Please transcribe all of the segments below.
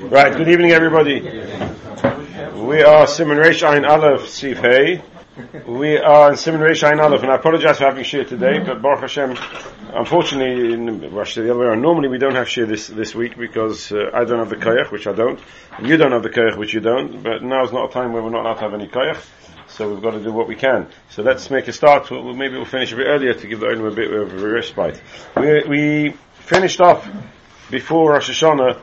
Right, good evening everybody. We are Siman Reish Ayn Aleph Sif Hay. We are in Siman Reish Ain Alof, and I apologize for having shir today, but Baruch Hashem, unfortunately, the other way around, normally we don't have shir this week because I don't have the koyach, which I don't, and you don't have the koyach, which you don't, but now's not a time where we're not allowed to have any koyach, so we've got to do what we can. So let's make a start. Maybe we'll finish a bit earlier to give the owner a bit of a respite. We finished up before Rosh Hashanah,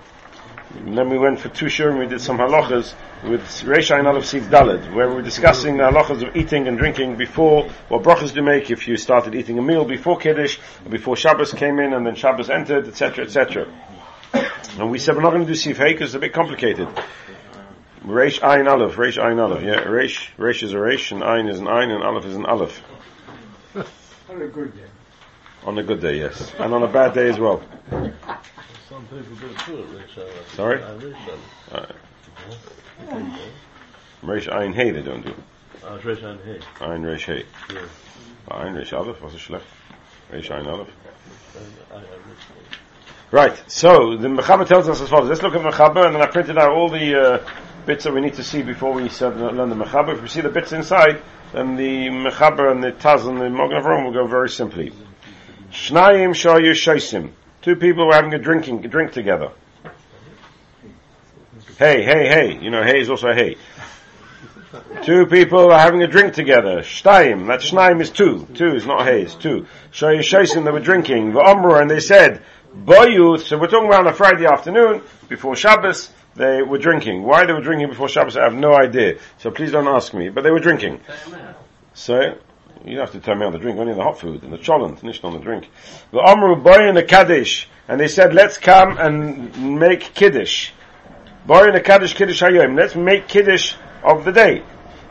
and then we went for two shirim, we did some halachas with Reish Ain Aleph Sif Dalet, where we were discussing the halachas of eating and drinking before, what brochas do make if you started eating a meal before Kiddush, before Shabbos came in and then Shabbos entered, etc., etc. And we said we're not going to do Sif Hay because it's a bit complicated. Reish Ain Aleph, yeah, Reish is a Reish, and Ain is an Ain, and Aleph is an Aleph. On a good day. On a good day, yes. And on a bad day as well. Some people do it too. Sorry? Reish Ain He they don't do. Reish Ain He. Ain Reish He. Ain Reish Aleph, was it schlecht? Reish Ain Aleph. Right, so the Mechaber tells us as follows. Let's look at Mechaber, and then I printed out all the bits that we need to see before we learn the Mechaber. If we see the bits inside, then the Mechaber and the Taz and the Mogen Avram will go very simply. Shnaim Shayyu Shayyim. Two people were having a drink together. Hey. You know, hey is also hey. Two people are having a drink together. Shtaim. That shnaim is two. Two is not hey, it's two. Shayyu Shayyim, they were drinking. The Umrah, and they said, Boyu. So we're talking about on a Friday afternoon, before Shabbos, they were drinking. Why they were drinking before Shabbos, I have no idea. So please don't ask me. But they were drinking. So you don't have to tell me on the drink, only the hot food, and the cholent, nicht on the drink. The Omru Borin a Kaddish, and they said, let's come and make Kiddush. Borin a Kaddish, Kiddush Hayom, let's make Kiddush of the day.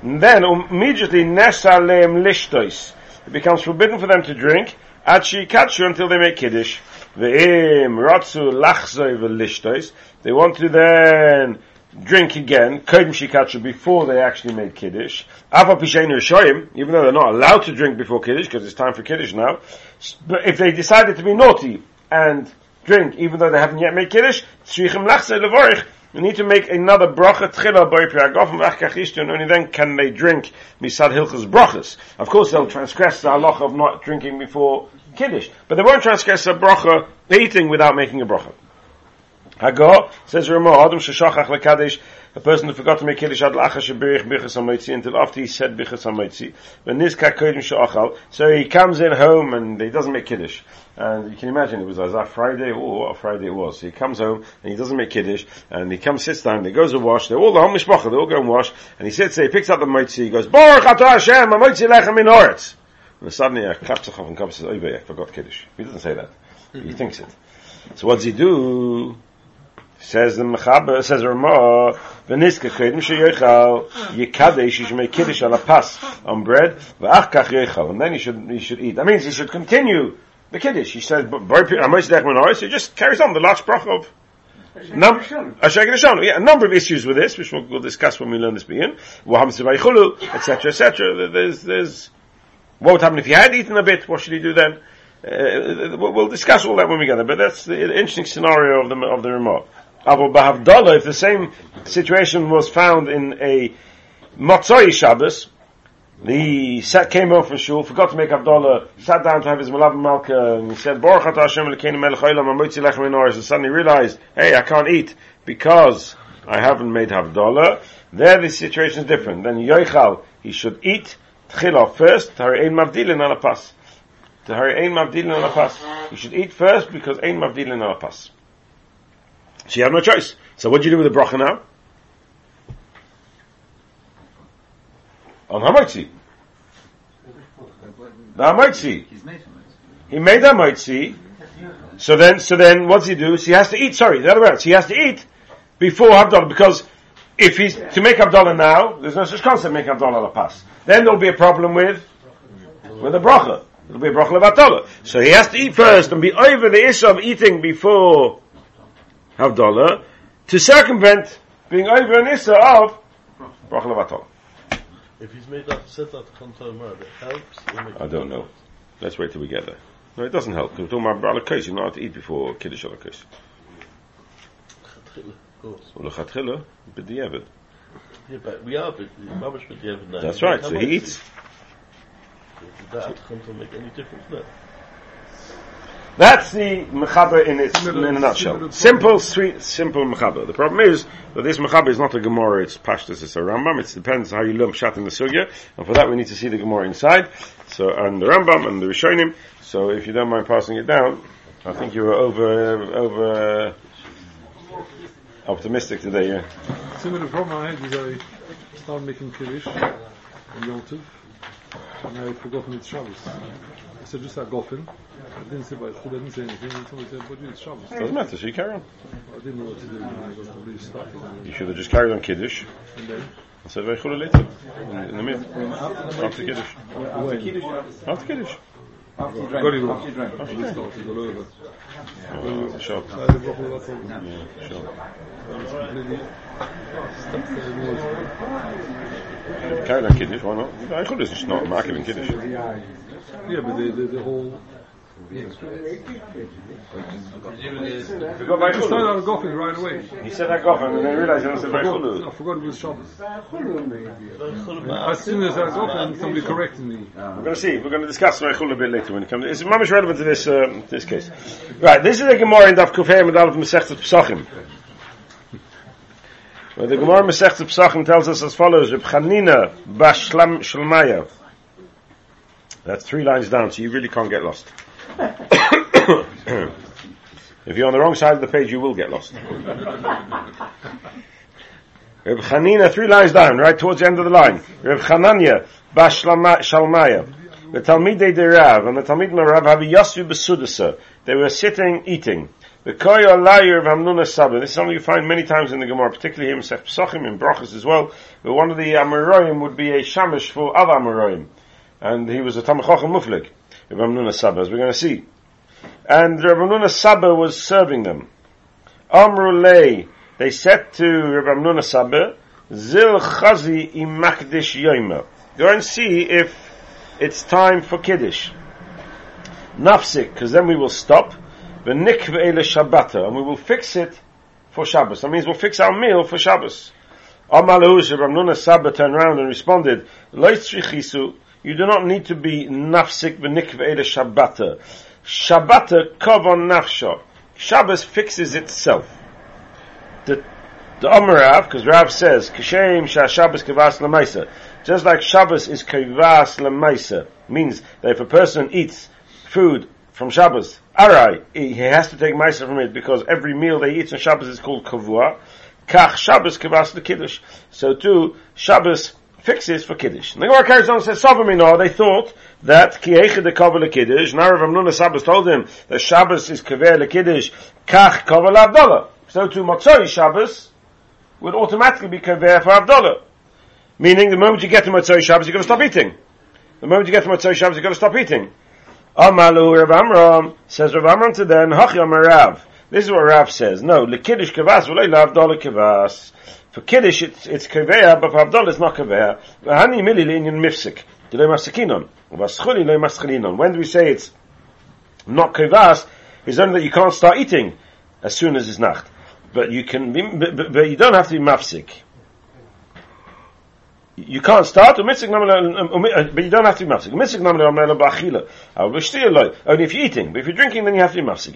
And then, immediately, Nesale'im Lishtois. It becomes forbidden for them to drink, Achi Katshu, until they make Kiddush. Ve'im Ratzu Lachzoi V'Lishtois. They want to then drink again, kodem shikatshu, before they actually made Kiddush. Afa pisheinu shoyim, even though they're not allowed to drink before Kiddush, because it's time for Kiddush now. But if they decided to be naughty and drink, even though they haven't yet made Kiddush, tzrichim lachzeh levorich, they need to make another bracha tchila boi priagofim achkach ishtun, and only then can they drink misad hilchas brachas. Of course they'll transgress the halacha of not drinking before Kiddush, but they won't transgress a bracha, eating without making a bracha. Hago, says Ramah, Adam Shashachach LaKadesh, a person who forgot to make Kiddush Ad L'Achash Birich Bichas HaMotzi, until after he said Bichas HaMotzi, when Nizka Kodim Sha'achal, so he comes in home and he doesn't make Kiddush. And you can imagine, it was a Friday, what a Friday it was. So he comes home and he doesn't make Kiddush, and he comes, sits down, and he goes to wash, they're all the whole mishpacha, they all go and wash, and he sits there, he picks up the Motzi, he goes, Baruch Atah Hashem, HaMotzi Lechem Min Haaretz. And suddenly a Kapsachov and comes and says, I forgot Kiddush. He doesn't say that. He thinks it. So what does he do? Says the Mechaber, says Ramah, V'niska chedim sheyochal yekadesh, you should make Kiddush ala pas on bread, v'ach kach yochal, and then he should eat. That means he should continue the Kiddush. He says, so he just carries on the last bracha of a number of issues with this, which we'll discuss when we learn this beginning, etc., etc. There's what would happen if he had eaten a bit, what should he do then? We'll discuss all that when we get there, but that's the interesting scenario of the Ramah. If the same situation was found in a Motzoi Shabbos, he came home from shul, forgot to make Havdalah, sat down to have his Malav Malka, and he said, Baruch Atah Hashem Elokeinu Melech Haolam HaMotzi Lechem Min Haaretz, and suddenly realized, hey, I can't eat because I haven't made Havdalah. There the situation is different. Then Yoichal, he should eat Tchila first, Tahari Ein Mavdilin Alapas. Tahari Ein Mavdilin Alapas. You should eat first because Ein Mavdilin Alapas. So you have no choice. So what do you do with the bracha now? On Hamotzi. The Hamotzi. He made Hamotzi. So then, what does he do? So he has to eat, sorry, the other way around. So he has to eat before Havdalah, because if he's to make Havdalah now, there's no such concept make Havdalah Lapas. Then there'll be a problem with the bracha. It'll be a bracha levatala. So he has to eat first and be over the issue of eating before Havdalah, to circumvent being over an issa of Brochas Levatol. If he's made up, set up Kantor, it helps? I don't know. Let's wait till we get there. No, it doesn't help, because we're talking about Alakos, you know how to eat before Kiddush Alakos. Ulachatchila b'diavad. Yeah, but we are mamish b'diavad now. That's right. So he eats. That doesn't make any difference there. That's the Mechaber in a nutshell. Simple, sweet, simple Mechaber. The problem is that this Mechaber is not a Gemara, it's Pashtus, it's a Rambam. It depends how you learn Pshat in the Sugya. And for that we need to see the Gemara inside. So, and the Rambam and the Rishonim. So if you don't mind passing it down, I think you were over optimistic today, yeah? See, the problem I had is I started making Kiddush on Yontif, and I had forgotten it's Shabbos. So just start golfing. I didn't say about food, I didn't say anything, and somebody said, "What do you eat Shabbos?" Doesn't matter, so you carry on. I didn't know what to do when I was really starting. You should have just carried on Kiddush. And then? I said, "Vaychula later." In the middle. After Kiddush. After Kiddush. After Kiddush. After you drank. After you drank. After you started all over. Yeah. Sure. Yeah, sure. Carry on Kiddush, why not? Vaychula is just not a mark in Kiddush. Yeah, but the whole... Yeah. I started out golfing right away. He said that golfing and then realized it was a very Chulu. I forgot it was Shabbos. As soon as I was golfing, somebody corrected me. We're going to see. We're going to discuss the Chulu a bit later when it comes. It's much relevant to this case. Right, this is the Gemara in Daf Kufay with Aleph Mesechtet Pesachim. Well, the Gemara Mesechtet Pesachim tells us as follows: Reb Chanina Bash Shlmaya. That's 3 lines down, so you really can't get lost. If you're on the wrong side of the page, you will get lost. Reb Chanina, 3 lines down, right towards the end of the line. Reb Chananya, Bash Shalmaya. The Talmidei de Rav and the Talmid Marav have a Yassu Besudasa. They were sitting, eating. The Koy Alayer of Hamnuna Sabah. This is something you find many times in the Gemara, particularly here in Sech Pesachim, in Brochas as well. But one of the Amoraim would be a Shamash for other Amoraim. And he was a Tamachochem Muflik. Rav Hamnuna Sabah, as we're going to see. And Rav Hamnuna Sabah was serving them. Amru lei, they said to Rav Hamnuna Sabah, Zil chazi imakdish yoima. Go and see if it's time for Kiddush. Nafsik, because then we will stop. V'nikve ele Shabbata, and we will fix it for Shabbos. That means we'll fix our meal for Shabbos. Amar lehu, Rav Hamnuna Sabah turned around and responded, Lo tzrichisu. You do not need to be nafsik v'nikveh shabbata. Shabbata kavon nafsha. Shabbos fixes itself. The Umrah, because Rav says, Kishem sha Shabbos kivas l'maisa. Just like Shabbos is kivas l'maisa, means that if a person eats food from Shabbos, arai, he has to take maisa from it, because every meal they eat on Shabbos is called kavua. Kach Shabbos kivas l'kiddush. So too, Shabbos fixes for Kiddush. And the Gemara carries on and says, Sovamino, they thought that Ki'eche de Kovah Kiddush. Now Rav Hamnuna Sabah told him that Shabbos is Kaveh Kiddush, Kach Kovah Abdullah. So to Motzoi Shabbos would automatically be Kaveh for Abdullah. Meaning the moment you get to Motzoi Shabbos, you've got to stop eating. The moment you get to Motzoi Shabbos, you've got to stop eating. Amalu Rav Amram, says Rav Amram to them, Hachya Rav. This is what Rav says. No, L'Kiddush Kavas, V'leila Abdullah Kavas. For Kiddush, it's Kaveya, but for Abdullah, it's not Kaveya. Hani mili le'inyan mifsik. D'loi mafsikinon. V'aschuli le'o mafsikinon. When do we say it's not Kavas? It's only that you can't start eating as soon as it's Nacht. But you can be, but you don't have to be mafsik. You can't start, but you don't have to be mafsik. Only if you're eating. But if you're drinking, then you have to be mafsik.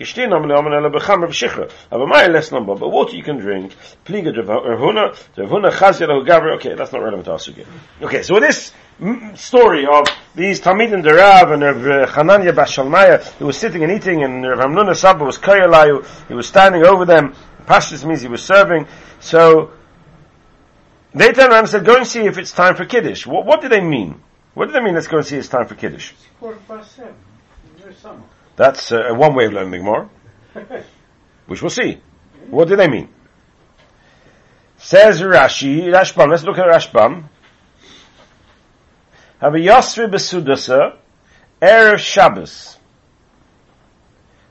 But water you can drink. Okay, that's not relevant to us. Okay, so this story of these Talmid and Derav and Rav Chananya Bash Shalmaya, who was sitting and eating, and Rav Hamnuna Sabah was koyalayu, he was standing over them. Pashtus means he was serving. So they turned around and said, go and see if it's time for Kiddush. What do they mean? What do they mean, let's go and see if it's time for Kiddush? It's 7:15. That's one way of learning the Gemara, which we'll see. What do they mean? Says Rashbam, let's look at Rashbam. Have a Yasri Besudasa, Erev Shabbos.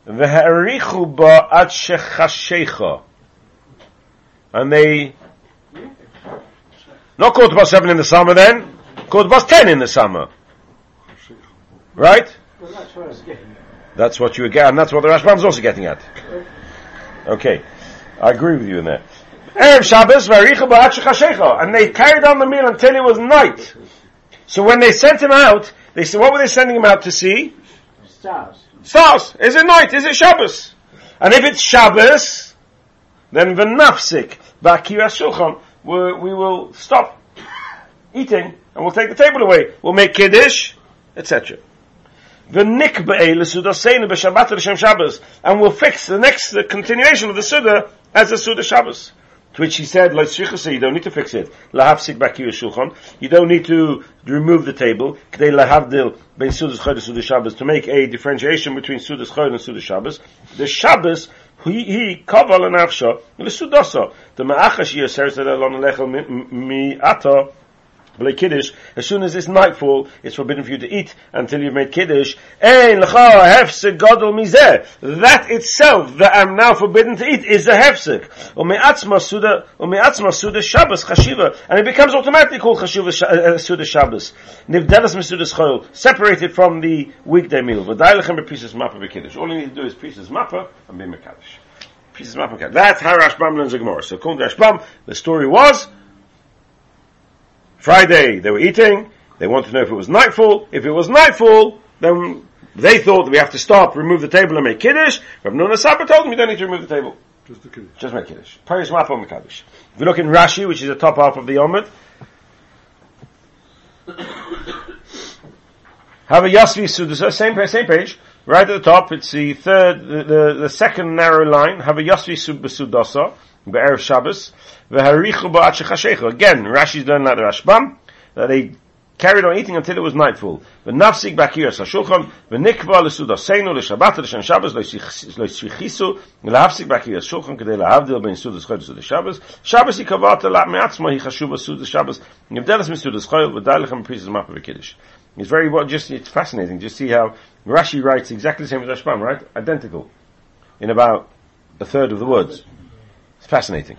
V'harichu ba ad shechashecha. And they... Not 7:15 in the summer then, 10:15 in the summer. Right? Well, that's what I was getting at. That's what you were getting, and that's what the Rashbam is also getting at. Okay. I agree with you in that. Erev Shabbos, and they carried on the meal until it was night. So when they sent him out, they said, what were they sending him out to see? Stars. Stars. Is it night? Is it Shabbos? And if it's Shabbos, then v'nafsik v'akira shulchan, we will stop eating and we'll take the table away. We'll make Kiddush, etc. V'nikba'e l'sudaseinu b'shabbat l'shem Shabbos, and we'll fix the next continuation of the Suda as the Suda Shabbos. To which he said, you don't need to fix it. You don't need to remove the table. To make a differentiation between Sudas Chod and Sudas Shabbos. The Shabbos, he kaval and afsha, l'sudasa. The ma'achash yoser said, alon lechel mi'ata, b'lei kiddush. As soon as it's nightfall, it's forbidden for you to eat until you've made kiddush. That itself, that I'm now forbidden to eat, is a hefsek. Umeatzma suda Shabbos chashiva, and it becomes automatically called chashiva suda Shabbos. Nivdelas misudas chol, separated from the weekday meal. V'dailechem b'pieces mappa b'kiddush. All you need to do is pieces mappa and be mekadosh. Pieces mappa b'kiddush. That's how Rashbam learns the Gemara. So according to Rashbam, the story was Friday they were eating. They wanted to know if it was nightfall. If it was nightfall, then they thought that we have to stop, remove the table, and make kiddush. Rav Nuna Saba told them you don't need to remove the table. Just the kiddush. Just make kiddush. Paris Mapa on the kaddish. If you look in Rashi, which is the top half of the Yomid, have a Yasvi Sudasa, same page, right at the top. It's the third, the second narrow line. Have a Yasvi Sudasa. Be'erev Shabbos, v'harichu bo atche chashecho. Again, Rashi's learned like the Rashbam that they carried on eating until it was nightfall. V'nafsik b'akiras hashulchan, v'nikva l'sudaseinu l'shabbat l'shem Shabbos lo'shichisu l'hafsik b'akiras shulchan k'dei l'havdil ben sudas choyl sudas Shabbos. Shabbos yikavat l'at me'atzma yichashu b'sudas Shabbos nivdelas m'sudas choyl v'dai l'chem pieces mapa v'kiddush. It's very it's fascinating. Just see how Rashi writes exactly the same as Rashbam, right? Identical in about a third of the words. It's fascinating.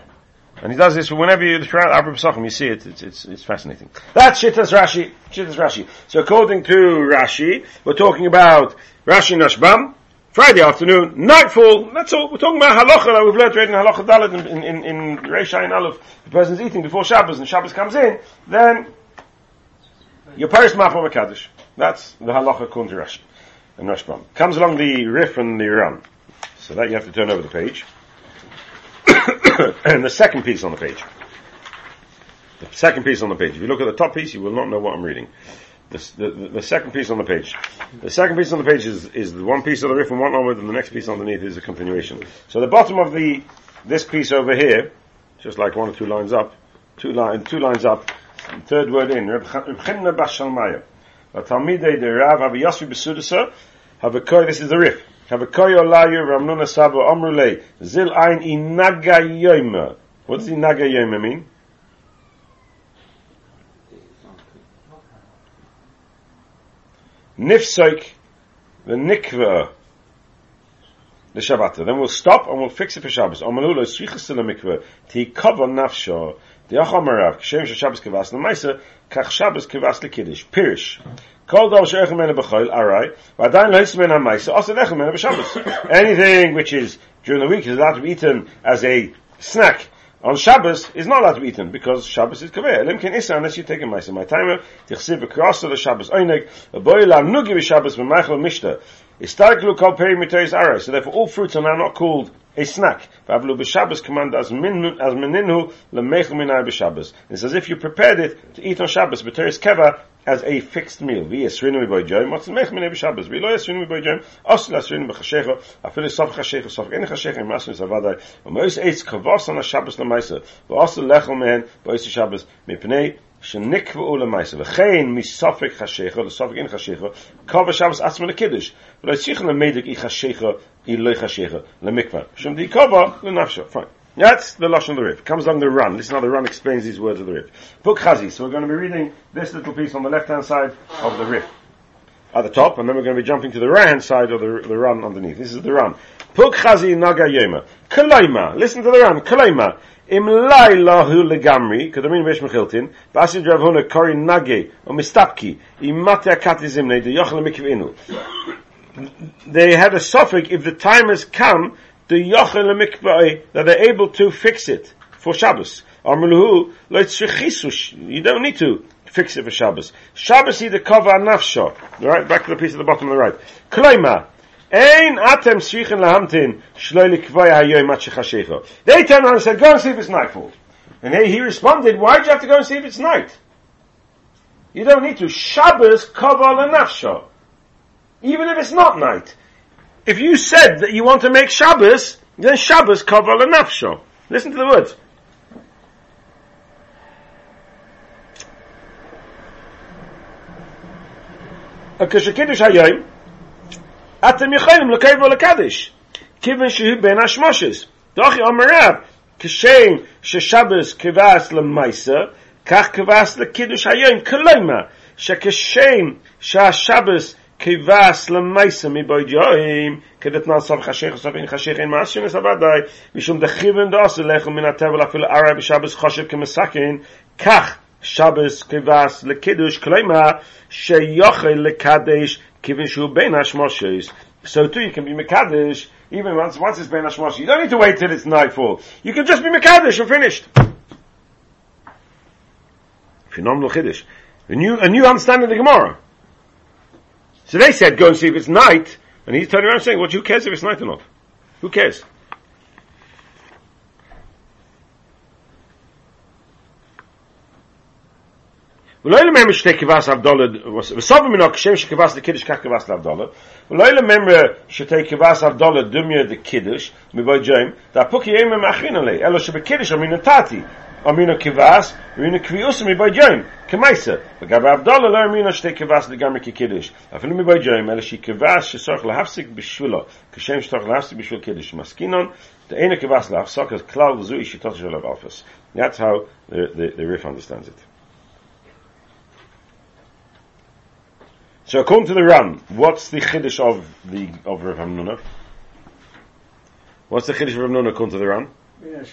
And he does this whenever you throughout Abra Pesachim, you see it, it's fascinating. That's Shittas Rashi. Shittas Rashi. So according to Rashi, we're talking about Rashi and Rashbam, Friday afternoon, nightfall, that's all. We're talking about halacha, that we've learned in halacha Dalet in Reish Ain Alof. The person's eating before Shabbos and Shabbos comes in, then your Paris Ma'afom HaKadosh. That's the halacha according to Rashi and Rashbam. Comes along the Rif and the Ran. So that you have to turn over the page. And the second piece on the page. The second piece on the page. If you look at the top piece, you will not know what I'm reading. The second piece on the page. The second piece on the page is the one piece of the riff and one onward, and the next piece underneath is a continuation. So the bottom of this piece over here, just like one or two lines up, two lines up, and third word in. Reb Chinna Bas Shalmaya. Talmidei de Rav Avi Yasvi Besudasa Havakoy. This is the riff. What does inaga yoyma mean? Nifsoik the nikva the Shabbat. Then we'll stop and we'll fix it for Shabbos. Omalulo srichas la mikva ti kavon nafsho diachamarav kshem shabbos kivas lemaisa kach Shabbos kivas lekiddush pirish. Anything which is during the week is allowed to be eaten as a snack on Shabbos is not allowed to be eaten because Shabbos is kaveh. Limkin isa, unless you take a ma'isa. My timer tichsiv v'krasa l'Shabbos oinig v'boila nugi v'Shabbos v'maichel mishta. Istariklu kol peri miteris aray. So therefore, all fruits are now not called a snack. V'avlu b'Shabbos command as meninu l'meichel minay b'Shabbos. It's as if you prepared it to eat on Shabbos b'teris keva. As a fixed meal. Fine. That's the Lashon of the Rif. Comes along the Run. Listen how the Run explains these words of the Rif. Book Chazi. So we're going to be reading this little piece on the left-hand side of the Rif at the top, and then we're going to be jumping to the right-hand side of the Run underneath. This is the Run. Book Chazi Naga Yema. Kalaima. Listen to the Run. Kalaima. Im lai lahu legamri. Kedamin vesh mechiltin. Basid rav huna kori nage. O mistapki. Im mate akati zimne. De yochel mikvinu. They had a suffix if the time has come the yochel mikvei, that they're able to fix it for Shabbos. You don't need to fix it for Shabbos. Shabbos either cover nafsha. Right, back to the piece at the bottom of the right. They turned around and said, go and see if it's nightfall. And he responded, why do you have to go and see if it's night? You don't need to. Shabbos cover nafsha. Even if it's not night. If you said that you want to make Shabbos, then Shabbos cover nafsha. Listen to the words. Shabbos kivas lekiddush kleima sheyochel lekadesh kivenshu bein hashmoshes. So too, you can be mekadesh even once it's bein hashmoshes. You don't need to wait till it's nightfall. You can just be mekadesh and finished. Phenomenal chiddush. A new understanding of the Gemara. So they said, go and see if it's night, and he's turning around saying, "Well, who cares if it's night or not? Who cares?" That's how the Rif understands it. So according to the Ran, what's the chiddush of Rav Hamnuna? What's the chiddush of Rav Hamnuna according to the Ran? Yes.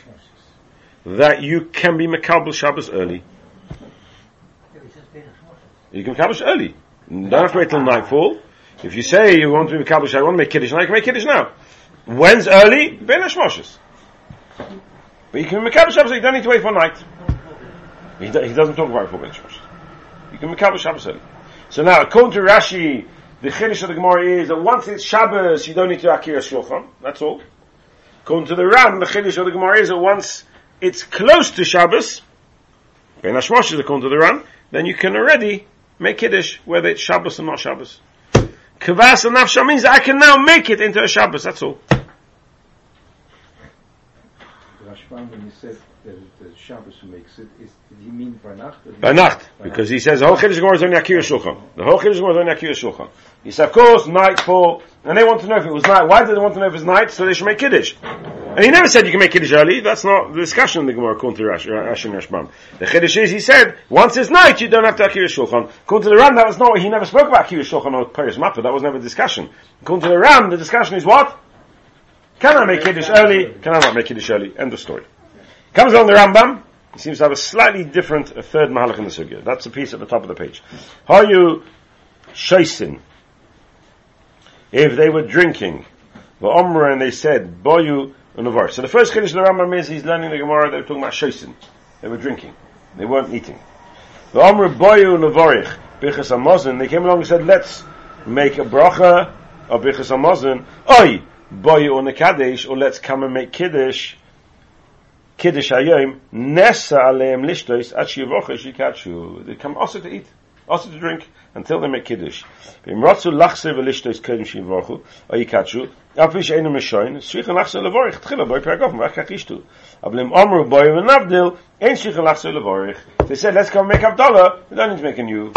That you can be mekabel Shabbos early. You can mekabel early. You don't have to wait till nightfall. If you say you want to be mekabel Shabbos, I want to make kiddush now, you can make kiddush now. When's early? Bein hashmoshes. But you can be mekabel Shabbos, you don't need to wait for night. He doesn't talk about it for bein hashmoshes. You can mekabel Shabbos early. So now, according to Rashi, the Chiddush of the Gemara is that once it's Shabbos, you don't need to akira shulchan. That's all. According to the Ran, the Chiddush of the Gemara is that once it's close to Shabbos, bein hashmoshes according to the Ran, then you can already make Kiddush, whether it's Shabbos or not Shabbos. Kavas and nafsha means that I can now make it into a Shabbos. That's all. Rashbam, when he said that Shabbos makes it, did he mean by Nacht? By Nacht, because he says the whole Kiddush Gemara is only Akira Shulchan. The whole Kiddush Gemara is only Akira Shulchan. He said, of course, nightfall, and they want to know if it was night. Why do they want to know if it's night? So they should make Kiddush. And he never said you can make Kiddush early. That's not the discussion in the Gemara, according to Rashi and Rashbam. The Kiddush is, he said, once it's night, you don't have to Akira Shulchan. According to the Ram, that was not, he never spoke about Akira Shulchan or Paris Mappa. That was never a discussion. According to the Ram, the discussion is what? Can I make Kiddush early? Can I not make Kiddush early? End of story. Comes along the Rambam. He seems to have a slightly different third mahalach in the sugya. That's the piece at the top of the page. How you shaysin? If they were drinking, the Umrah, and they said boyu and avar. So the first Kiddush of the Rambam is he's learning the Gemara. They were talking about shaysin. They were drinking. They weren't eating. The Umrah boyu and avarich birchas hamazon. They came along and said, let's make a bracha of birchas hamazon. Oi. Boy on a Kaddish, or let's come and make Kiddush Hayom, Nesale'im Lishtois, Achi Brochas, Yikachu. They come also to eat, also to drink, until they make Kiddush. Im Ratzu Lachsev Lishtois Kodim Shivrochu, or Yikachu, Apish Einu Meshoin, Shrichen Lachsev Levorich, Tchila Boy Peragofim, Vakakishtu. Ablim Omru Boy on Avdil, Ein Shrichen Lachsev Levorich. They said, let's come make Abdullah, we don't need to make a new.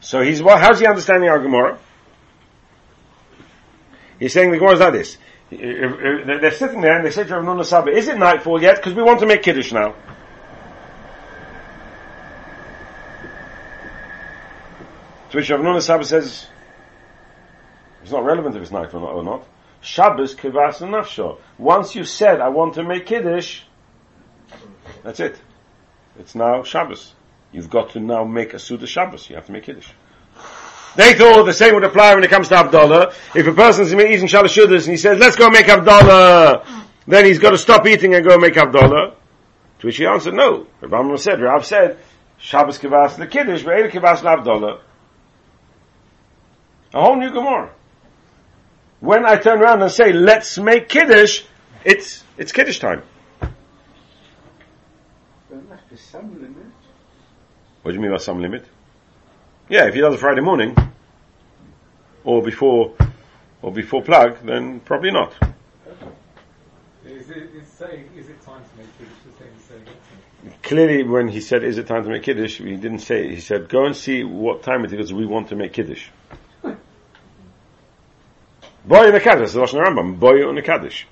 So how's he understanding our Gemara? He's saying the Gemara is like this. They're sitting there and they say to Rav Nuna Saba, is it nightfall yet? Because we want to make Kiddush now. To which Rav Nuna Saba says, it's not relevant if it's nightfall or not. Shabbos kivas and nafsho. Once you said, I want to make Kiddush, that's it. It's now Shabbos. You've got to now make a Suda Shabbos. You have to make Kiddush. They thought the same would apply when it comes to Abdullah. If a person's eating shalashudas and he says, let's go make Abdullah, then he's got to stop eating and go make Abdullah. To which he answered, no. Rambam said, Rav said, Shabbos kivas the Kiddush, Ve'er kivas the Abdullah. A whole new Gemara. When I turn around and say, let's make Kiddush, it's Kiddush time. There must be some limit. What do you mean by some limit? Yeah, if he does it Friday morning, or before plug, then probably not. Is it time to make Kiddush? The same saying. Clearly, when he said, is it time to make Kiddush, he didn't say it. He said, go and see what time it is, because we want to make Kiddush. Borin a Kaddish, the Shnaim Rambam, Borin a Kaddish.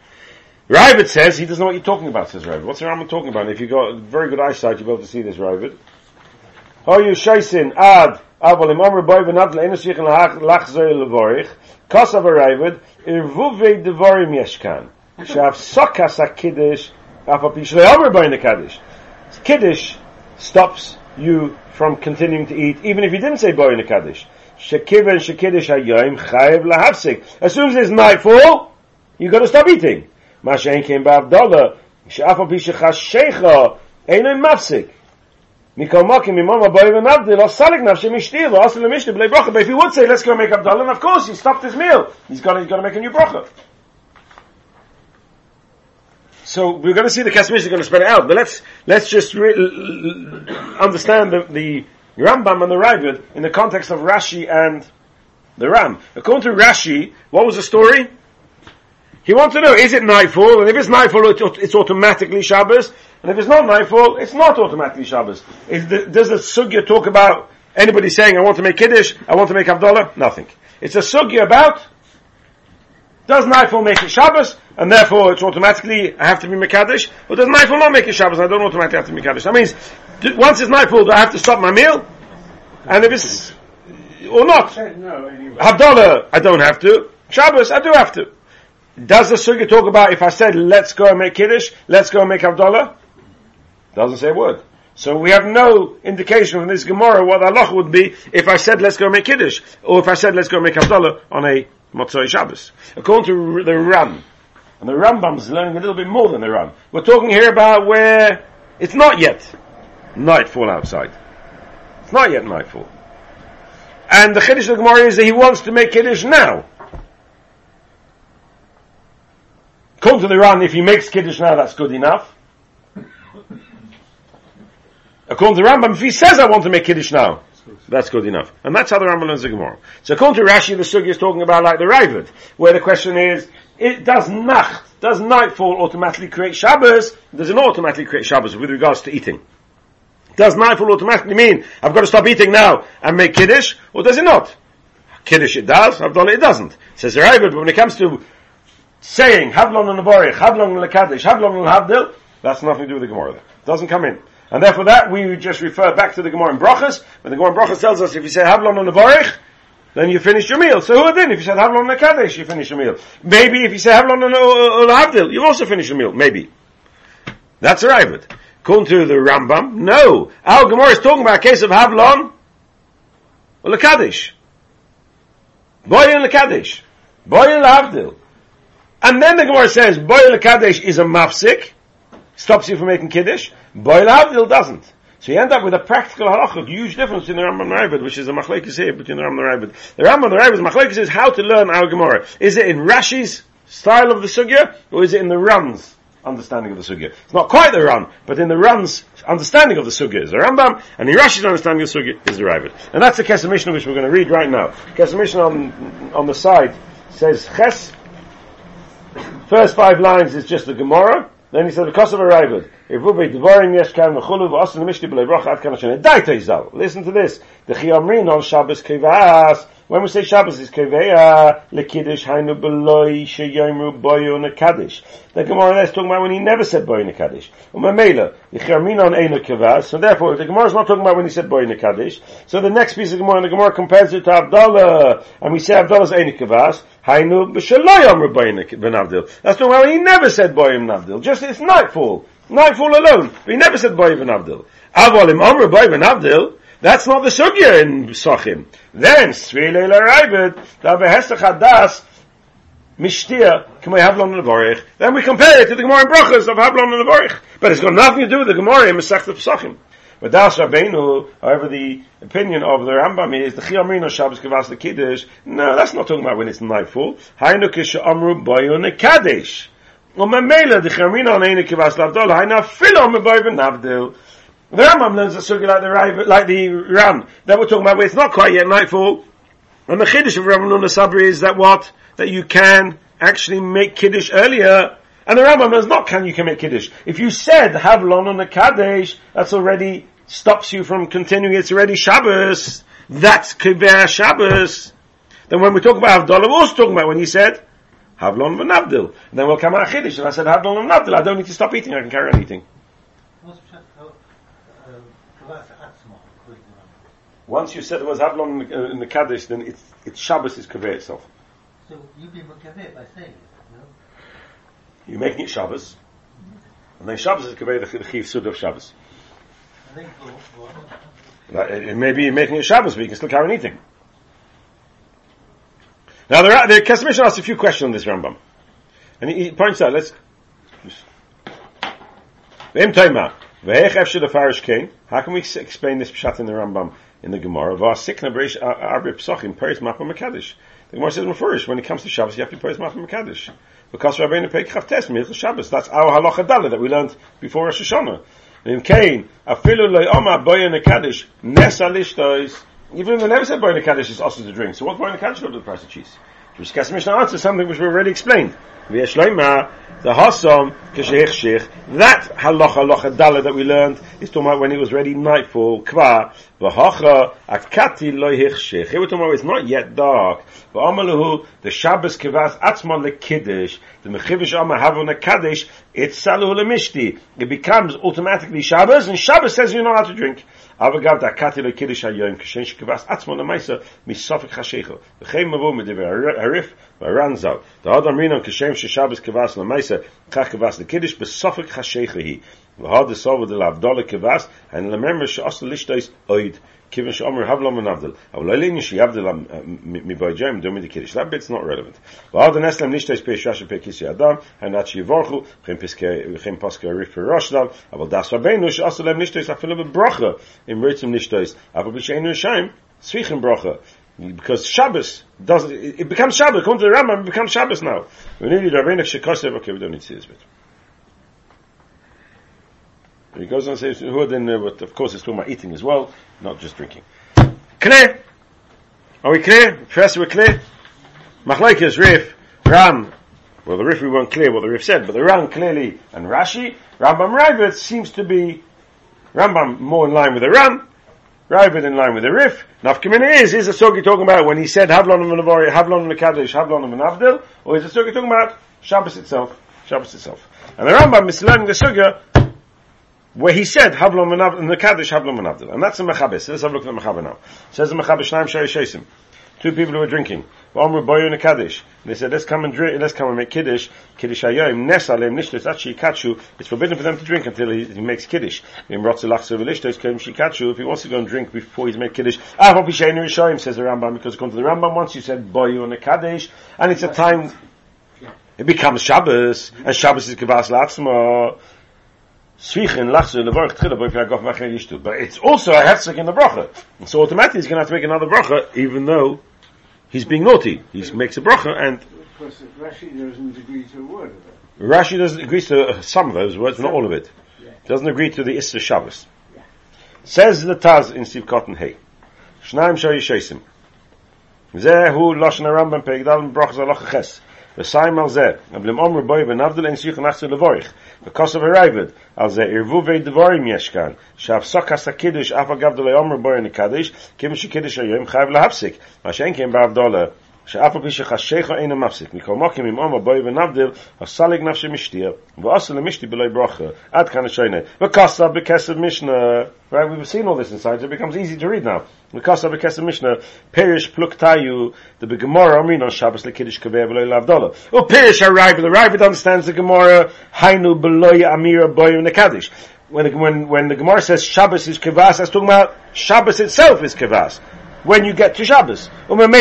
Ra'avad says, he doesn't know what you're talking about, says Ra'avad. What's the Rambam talking about? And if you've got very good eyesight, you'll be able to see this, Ra'avad. How you shaysin ad abolim amr boy v'nad le'inusich lachzoi levorich kasav Ra'avad irvuvei devorim yeshkan shav sokas akiddish afapish le'amr boy in the Kaddish. Kiddish stops you from continuing to eat, even if you didn't say boy in the Kaddish. Shekiven shekidish hayoyim chayev lahavsik. As soon as it's nightfall, you've got to stop eating. Mashain came by Abdullah, she'afapish chashecha einoy mafsik. But if he would say, let's go make Abdullah, and of course, he stopped his meal. He's got to make a new bracha. So, we're going to see the Kesef Mishnah is going to spread it out, but let's just understand the Rambam and the Ra'avad in the context of Rashi and the Ram. According to Rashi, what was the story? He wants to know, is it nightfall? And if it's nightfall, it's automatically Shabbos. And if it's not nightfall, it's not automatically Shabbos. Does the sugya talk about anybody saying, I want to make Kiddush, I want to make Abdullah? Nothing. It's a sugya about, does nightfall make it Shabbos, and therefore it's automatically, I have to be Mekadesh? Or does nightfall not make it Shabbos, and I don't automatically have to be Mekadesh? That means, once it's nightfall, do I have to stop my meal? And if it's, or not? No, anyway. Abdullah, I don't have to. Shabbos, I do have to. Does the sugya talk about, if I said, let's go and make Kiddush, let's go and make Abdullah? Doesn't say a word. So we have no indication from this Gemara what the halacha would be if I said, let's go make Kiddush, or if I said, let's go make Abdullah on a Motzei Shabbos. According to the Ran, and the Rambam's learning a little bit more than the Ran. We're talking here about where it's not yet nightfall outside. It's not yet nightfall. And the Kiddush of the Gemara is that he wants to make Kiddush now. According to the Ran, if he makes Kiddush now, that's good enough. According to the Rambam, if he says, I want to make Kiddush now, that's good enough. And that's how the Rambam learns the Gemara. So according to Rashi, the sugya is talking about like the Ra'avad, where the question is, does nightfall automatically create Shabbos? Does it not automatically create Shabbos with regards to eating? Does nightfall automatically mean, I've got to stop eating now and make Kiddush? Or does it not? Kiddush it does, Havdalah it doesn't. Says the Ra'avad, but when it comes to saying, Havlon and Leborich, Havlon and Lekadish, Havlon and Havdil, that's nothing to do with the Gemara. It doesn't come in. And therefore that, we just refer back to the Gemara in Brochas. When the Gemara in Brochas tells us, if you say Havlon and Leborich, then you finish your meal. So who then? If you said Havlon and Lekadish, you finish your meal. Maybe if you say Havlon and Havdil, you also finish your meal. Maybe. That's Ra'avad. According to the Rambam, no. Our Gemara is talking about a case of Havlon or Lekadish. Boy and Lekadish. Boy and Havdil. And then the Gemara says, Boil Kaddish is a mafsik, stops you from making Kiddush, Boil Avdil doesn't. So you end up with a practical halachic, huge difference between the Rambam and Ra'avad, which is a machlekes here between the Rambam and Ra'avad. The Rambam and Ra'avad's machlekes is how to learn our Gemara. Is it in Rashi's style of the sugya, or is it in the Ran's understanding of the sugya? It's not quite the Ran, but in the Ran's understanding of the sugya is the Rambam, and in Rashi's understanding of the sugya is the Ra'avad. And that's the Kesef Mishnah which we're going to read right now. Kesef Mishnah on the side says, Ches. First 5 lines is just the Gemara. Then he said, listen to this. When we say Shabbos is Keveah, Lekiddush Hainu Beloi Sheyomru Boyon Kaddish. The Gemara there is talking about when he never said Boyon Kaddish. Umamela, Yichaminon Einu Kevah. So therefore, the Gemara is not talking about when he said Boyon Kaddish. So the next piece of Gemara, the Gemara compares it to Abdullah, and we say Abdullah's Einu Kevah. Hainu B'Shalom Boyon Benavdil. That's talking about when he never said Boyon Benavdil. Just it's nightfall alone. But he never said Boyon Benavdil. Avolim Amr Boyon Benavdil. That's not the sugya in Pesachim. Then Svilei LaRavid Da Behesach Hadas Mishtia K'may Havlon Levorich. Then we compare it to the Gemara in Brochas of Havlon Levorich, but it's got nothing to do with the Gemara in Masechta Pesachim. But Das Rabbeinu, however, the opinion of the Rambam is the Chi Amrino Shabbos Kavas the Kiddush. No, that's not talking about when it's nightfall. Hainu Kisha Amru Borin a Kaddish. Umamela the Chi Amrino Neina Kavas Lavdol Haina Filom Meboyven Navdil. The Rambam learns a sugi like the Ran that we're talking about. Where it's not quite yet nightfall. And the Kiddush of Rav Nuna Sabri is that you can actually make Kiddush earlier. And the Rambam does not can you commit Kiddush. If you said, have lon on a Kaddish, that's already stops you from continuing. It's already Shabbos. That's Kibber Shabbos. Then when we talk about Havdalah, we're also talking about when you said, have lon on Navdil. And then we'll come out Kiddush. And I said, have lon on Navdil. I don't need to stop eating. I can carry on eating. Once you said it was Havlon in the Kaddish, then it's Shabbos is Kibber itself. So you be Kibber by saying it. You're making it Shabbos, and then Shabbos is Kaveh the Chiv Sud of Shabbos. It may be making it Shabbos, but you can still carry on eating. Now, the Kesef Mishnah asks a few questions on this Rambam, and he points out. Let's. How can we explain this pshat in the Rambam in the Gemara? The Gemara says, when it comes to Shabbos, you have to praise Macham Kaddish. Because Rabbeinu Peik Chavtes Milchus Shabbos. That's our halacha dalet that we learned before Rosh Hashanah. In Cain, Afilu Loyoma Borin a Kaddish Nesale'im Lishtois. Even if they never said Borin a Kaddish is also to drink. So what Borin a Kaddish got to the price of cheese? Which Kesef Mishnah answers something which we already explained. V'yeshleima the Hasom K'sheich Shich. That halacha dalet that we learned is talking about when it was already nightfall. Kvar v'hacha akati loyich shich. Here we're talking about it's not yet dark. V'amaluhu the Shabbos kivas atzma lekiddush the mechivish ama havon a kaddish it's saluhu lemishti. It becomes automatically Shabbos, and Shabbos says you're not allowed to drink. Avagav da akati lekiddush hayom k'shensh kivas atzma lemaisa misafik chashecho v'chein mavo medivar harif v'ranzal the adam rinon k'shem sheShabbos kivas lemaisa kach kivas lekiddush besafik chashecho he v'had the sover the lavdala kivas and remember she'as lishtais oid. That bit's not relevant. Because Shabbos doesn't, it becomes Shabbos. Come to the Rambam, it becomes Shabbos now. Okay, we don't need to see this bit. He goes on and says, who then, but of course it's talking about eating as well, not just drinking. Clear? Are we clear? Professor, we're clear? Machlaikas, Rif, Ram. Well, the Rif, we weren't clear what the Rif said, but the Ram clearly, and Rashi, Rambam Ravid seems to be, Rambam more in line with the Ram, Ravid in line with the Rif. Nafkamina is the Sogi talking about when he said, Havlon and Menavari, Havlon and the Kaddish, Havlon and Menavdil, or is the Sogi talking about Shabbos itself. And the Rambam is learning the Sugya, where he said, Havlon Manav, and the Kaddish, Havlon Manavdil. And that's the Mechaber. So let's have a look at the Mechaber now. It says the Mechaber, Shnaim Shayyu Shayyim. Two people who were drinking. Omru Borin a Kaddish. And they said, let's come and drink, let's come and make Kiddush. Kiddush Hayom, Nesale'im Lishtois, Achi Yikatshu. It's forbidden for them to drink until he makes Kiddush. Im Rotze Lachzor V'Lishtois, Keim Shikatshu. If he wants to go and drink before he's made Kiddush. Av Opi She'einu Rishayim, says the Rambam, because according to the Rambam, once you said Borin a Kaddish, and it's a time, it becomes Shabbos, and Shabbos is Kivas Latzma. But it's also a hefsek in the bracha. And so automatically he's going to have to make another bracha, even though he's being naughty. He makes a bracha and... Of course, Rashi doesn't agree to a word of it. Rashi doesn't agree to some of those words, not all of it. Yeah. Doesn't agree to the Isser Shabbos. Yeah. Says the Taz in Siv Cotton Hay. Shnaim Shayyu Shayyim. Zehu Lashon Rambam Pegdal Brochas Aloch Ches. V'saim al zeh, ablim omr boi v'navdil en siyuch nachzu levorich, v'kos of arrived, al zeh, irvu vei devorim yeshkan, sh'avsok has a kiddush, af agavdolei omr boi ne kaddish, kim sh'kiddush ayoyim chayv lahapsik, ma'shenkim ba'avdola, sh'af api sh'chashecho einu mafsik, mikol mokim im omr boi v'navdil, ha'salig nafshe mishtir, v'osu lemishti b'loi brocha, ad kan ha'shoyne, v'kos of Kesef Mishnah. Right, we've seen all this inside, so it becomes easy to read now. Because of the Kesef Mishnah, Perish Pluktayu, the Gemara, Omrinon Shabbos Lekiddush Kaveh V'Lo Lavdola. Or Perish Ra'avad, the Ra'avad understands the Gemara, Hainu B'loya Amira Boyim Nekadish. when the Gemara says Shabbos is kavas, that's talking about Shabbos itself is kavas. When you get to Shabbos, and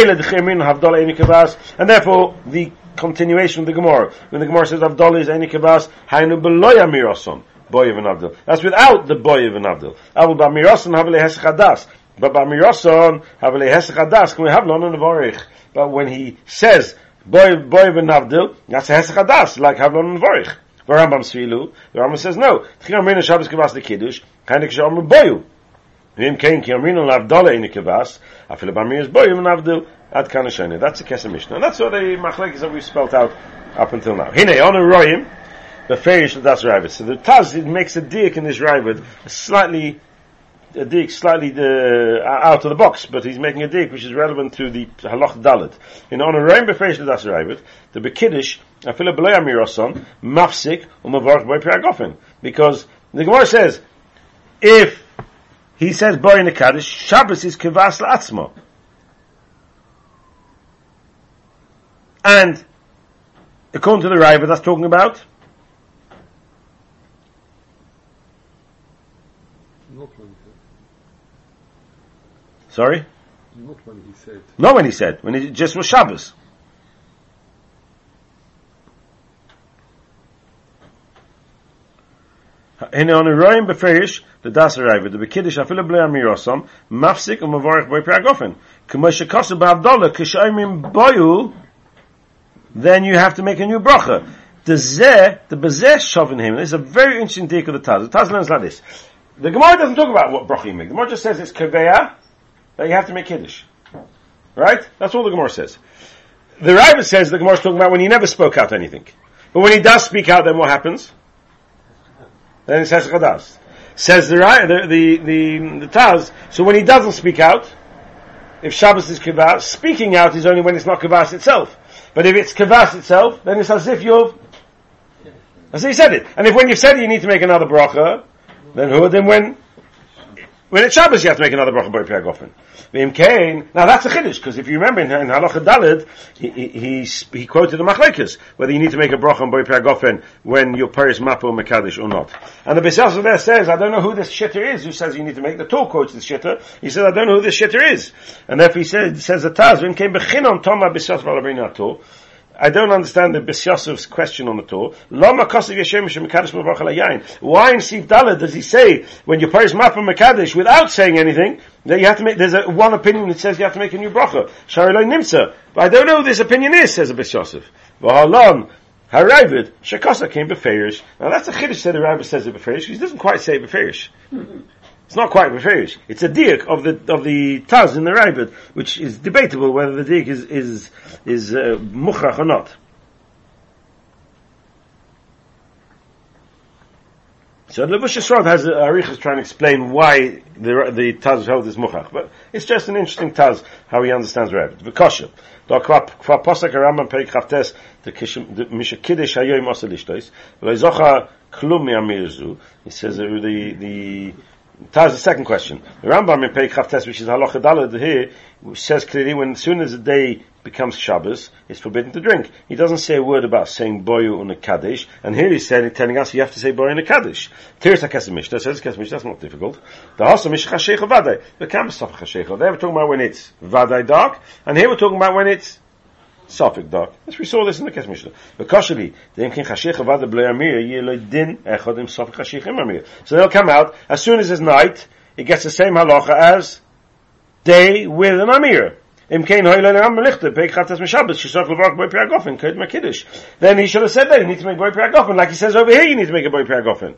therefore the continuation of the Gemara. When the Gemara says Avdol is any kavas, hainu beloya mirason boy of an Avdol. That's without the boy of an Avdol. Avul ba mirason havle heschadas. But ba mirason havle heschadas. Can we have none of orich? But when he says boy of an Avdol, that's heschadas, like have none of orich. The Rambam says no. Tchiramina Shabbos kavas the kiddush. Chainik she'omer boyu. That's the Kesef Mishnah. And that's all the machlekes that we've spelt out up until now. Hine, on a royim, the feirish that's Ra'avad. So the Taz, it makes a diak in this Ra'avad, a diak slightly out of the box, but he's making a diak which is relevant to the halach dalet. In on a royim, the feirish that's Ra'avad, the bekiddish, afila b'loya mirason, mafsik, umavarch boi piragofen. Because the Gemara says, if he says, Borin a Kaddish, Shabbos is kivas la'atzmo. And, according to the Ra'avad, that's talking about Sorry? Not when he said. Not when he said. When it just was Shabbos. And on a roim beferish the das arrived the bekiddish afila blei mirosam mafsik umavarich by pragofen k'moshe kasu b'avdola k'shaimim boyu. Then you have to make a new bracha. The bezeh shovin him. This is a very interesting take of the Taz. The Taz learns like this. The Gemara doesn't talk about what bracha you make. The Gemara just says it's kaveya that you have to make kiddush. Right? That's all the Gemara says. The Ra'avad says the Gemara is talking about when he never spoke out anything, but when he does speak out, then what happens? Then it says Chadas. Says the Taz, so when he doesn't speak out, if Shabbos is Kavas, speaking out is only when it's not Kavas itself. But if it's Kavas itself, then it's as if you've, as if you said it. And if when you've said it you need to make another bracha, then when it's Shabbos you have to make another bracha by Piagofen. Now that's a Kiddush, because if you remember in Halacha Daled, he quoted the Machlekes, whether you need to make a brocha on Boi Piagofen when your Paris Mapo Mekadosh or not. And the Beis Yosef there says, I don't know who this shitter is who says you need to make the Torah quotes the shitter. He says, I don't know who this shitter is. And therefore he says the Tazvim came Bechinon Toma Beis Yosef Alabina Torah. I don't understand the Beis Yosef's question on the Torah. Lama Kosev Yashem Shem Mekadosh Mavarach Al Yayin. Why in Sif Daled does he say when your Paris Mapo Mekadosh without saying anything? That you have to make, there's one opinion that says you have to make a new bracha. Shariloi Nimsa. But I don't know who this opinion is, says the Beis Yosef. V'halon, Haraivid, Shekosa came beferish. Now that's a Kiddush that the Rambam says it beferish, because he doesn't quite say beferish. It's not quite beferish. It's a diak of the Taz in the Rambam, which is debatable whether the diak is mukhrach or not. So Levush has Arich is trying to explain why the Taz held this muchach, but it's just an interesting Taz how he understands Ra'avad. V'kosher, da kvar posek Rambam perik chavtes the Kiddush Hayom Oseh Lishtois v'loizocha klum mi'amirzu. He says the Taz the second question. The Rambam in perik chavtes, which is halacha daled here, which says clearly when as soon as the day becomes Shabbos, it's forbidden to drink. He doesn't say a word about saying boyu on a kaddish, and here he's telling us you have to say boyu on a kaddish. Tiris HaKesef Mishnah says Kesef Mishnah, that's not difficult. The Hasa Mishnah Chashecho Vadai, the Kamas Safik Chashecho. There we're talking about when it's Vadai dark, and here we're talking about when it's Safik dark. As we saw this in the Kesef Mishnah. The Kosheli, the Imkin Chashecho Vadai Blei Amir, Yeloi Din Echodim Safik Chashechim Amir. So they'll come out as soon as it's night. It gets the same halacha as day with an Amir. Then he should have said that you need to make boy pragofen, like he says over here you need to make a boy pragofen.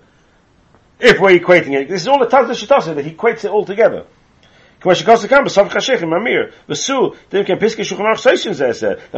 If we're equating it, this is all the Taz Shitase that he equates it all together. Then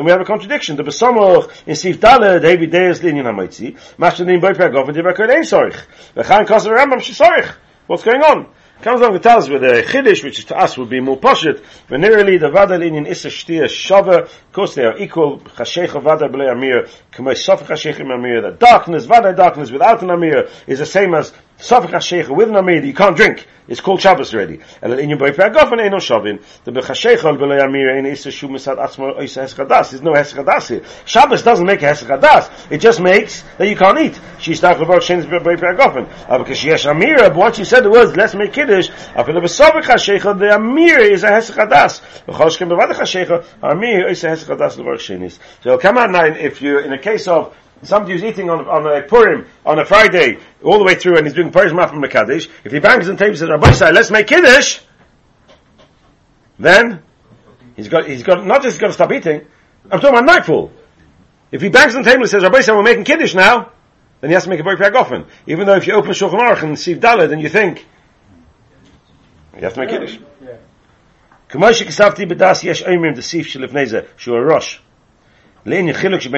we have a contradiction. The besomoch in Sif Daled Hevi Deus Linyan Hamitzi Mashtanim boy pragofen Divakod Ein Sorich V'Chaim Koser Rambam Shisorich. What's going on? Comes along with Taz with a Chiddush, which to us would be more poshet. Venerally, the Vada Linyan Issa Shtia Shava, of course they are equal. Chashecha Vada Blei Amir, Kamei Sof Chashechim Amir, that darkness, Vada darkness without an Amir, is the same as Safek Hashecha with an Amir that you can't drink, it's called Shabbos already. And in your boy Peragof and Eino Shavin, the Bechashechol B'lo Yamir and Issa Shum Misad Atzma Issa Heschadas. There's no Heschadas here. Shabbos doesn't make a Heschadas. It just makes that you can't eat. She's talking about Shane's boy Peragofen. Because she has Amira, but what she said was, let's make Kiddush. After the Safek Hashecha, the Amir is a Heschadas. B'choshkem B'vada Hashecha, Amir is a Heschadas L'var Shenis. So come on now, if you're in a case of somebody who's eating on a Purim, on a Friday, all the way through, and he's doing Purim from the Kaddish, if he bangs and tapes it on both sides, let's make Kiddush, then he's got, not just he's got to stop eating, I'm talking about nightfall. If he bangs on the table and says, Rabbi said, we're making Kiddush now, then he has to make a break often. Even though if you open Shulchan Aruch and Sif Dalet, and you think, you have to make Kiddush. Yeah. The is itself doesn't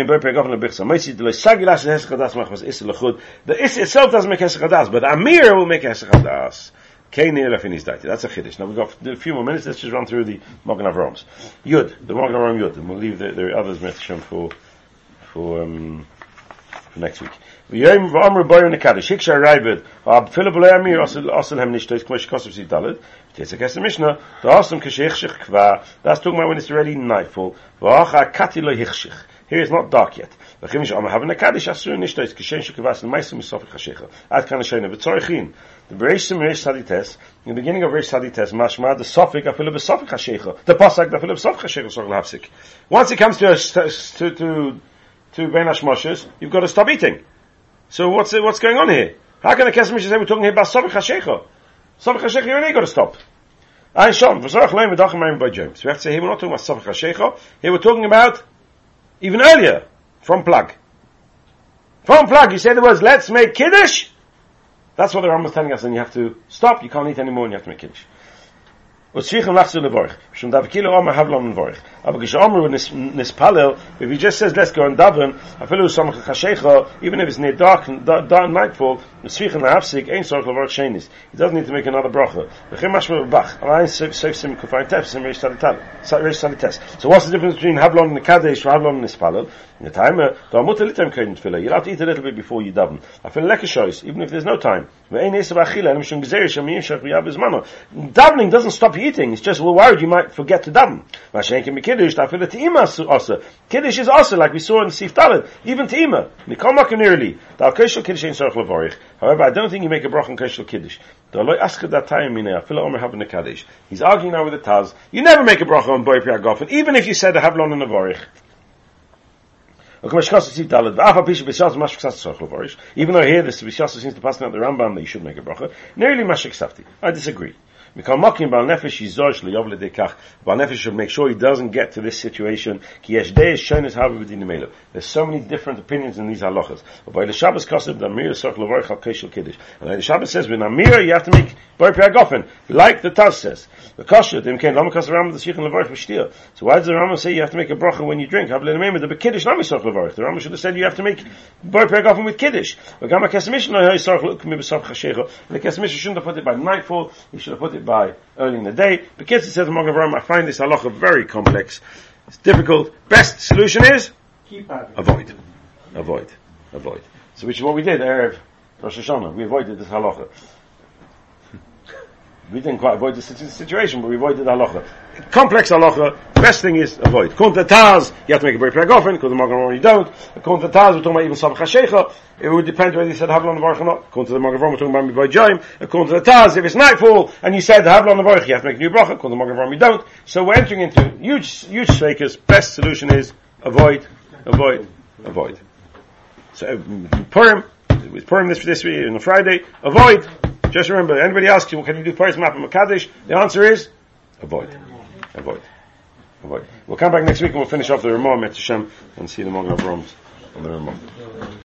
make Heschadas, but Amir will make Heschadas. That's a Kiddush. Now we've got a few more minutes, let's just run through the Mogen Avrams. Yud, the Mogen Avram Yud, and we'll leave the others for next week. That's talking about when it's already nightfall. Here it's not dark yet. The Reish Ain Reish Test, in the beginning of Reish Test, Mashma the Sofik Afilib Sofik Hashecha, the Pasuk the Afilib Sofik Hashecha Sofik Hapsik. Once it comes to Ben Hashmoshes, you've got to stop eating. So what's going on here? How can the Kesef Mishnah say we're talking here about Sofik Hashecha? Sofik Hashecha, you ain't got to stop. I shom v'zorach leim v'dachem by James. We have to say here we're not talking about Sofik Hashecha. Here we're talking about even earlier from plug. From plug, he said the words, "Let's make Kiddush." That's what the Rambam is telling us. And you have to stop. You can't eat anymore, and you have to make Kiddush. If he just says, let's go and daven, even if it's near dark and dark nightfall, he doesn't need to make another bracha. So what's the difference between Havlon and the Kadesh, Havlon and Nispalel? In the time, you'll have to eat a little bit before you daven, even if there's no time. Davening doesn't stop you eating, it's just we're worried you might forget to daven. Kiddush is also like we saw in Sif Dalet, even Tima. However, I don't think you make a bracha on Keshel Kiddush. He's arguing now with the Taz. You never make a bracha on Boi Pri HaGofen, even if you said a Havlon and a Vorich. Even though here this Beis Yosef seems to pass out the Rambam that you should make a bracha, I disagree. Balnefesh should make sure he doesn't get to this situation. There's so many different opinions in these halachas. And the Shabbos says, with Amir, you have to make Boi Pri HaGofen, like the Taz says. So why does the Rambam say you have to make a bracha when you drink? The Rambam should have said you have to make Boi Pri HaGofen with Kiddush. And the Kesef Mishnah shouldn't have put it by nightfall, he should have put it by early in the day, because it says Mogen Avram, I find this halacha very complex. It's difficult. Best solution is avoid. So which is what we did Erev Rosh Hashanah. We avoided this halacha. We didn't quite avoid the situation, but we avoided halacha. Complex halacha. Best thing is avoid. According to Taz, you have to make a break for Goffin, because the Mogen Avram you don't. According to Taz, we're talking about even Sofek Hashecha. It would depend whether you said Havlon Nevarich or not. According to the Mogen Avram, we're talking about Miboy Joim. According to the Taz, if it's nightfall and you said Havlon Nevarich, you have to make a new bracha. According to the Mogen Avram, you don't. So we're entering into huge shakers. Best solution is avoid. So Purim this week on Friday, avoid. Just remember, anybody asks you, well, can you do Purim from a Kaddish? The answer is avoid. We'll come back next week and we'll finish off the Ramah, Met Hashem, and see the Mogen Avrams on the Ramah.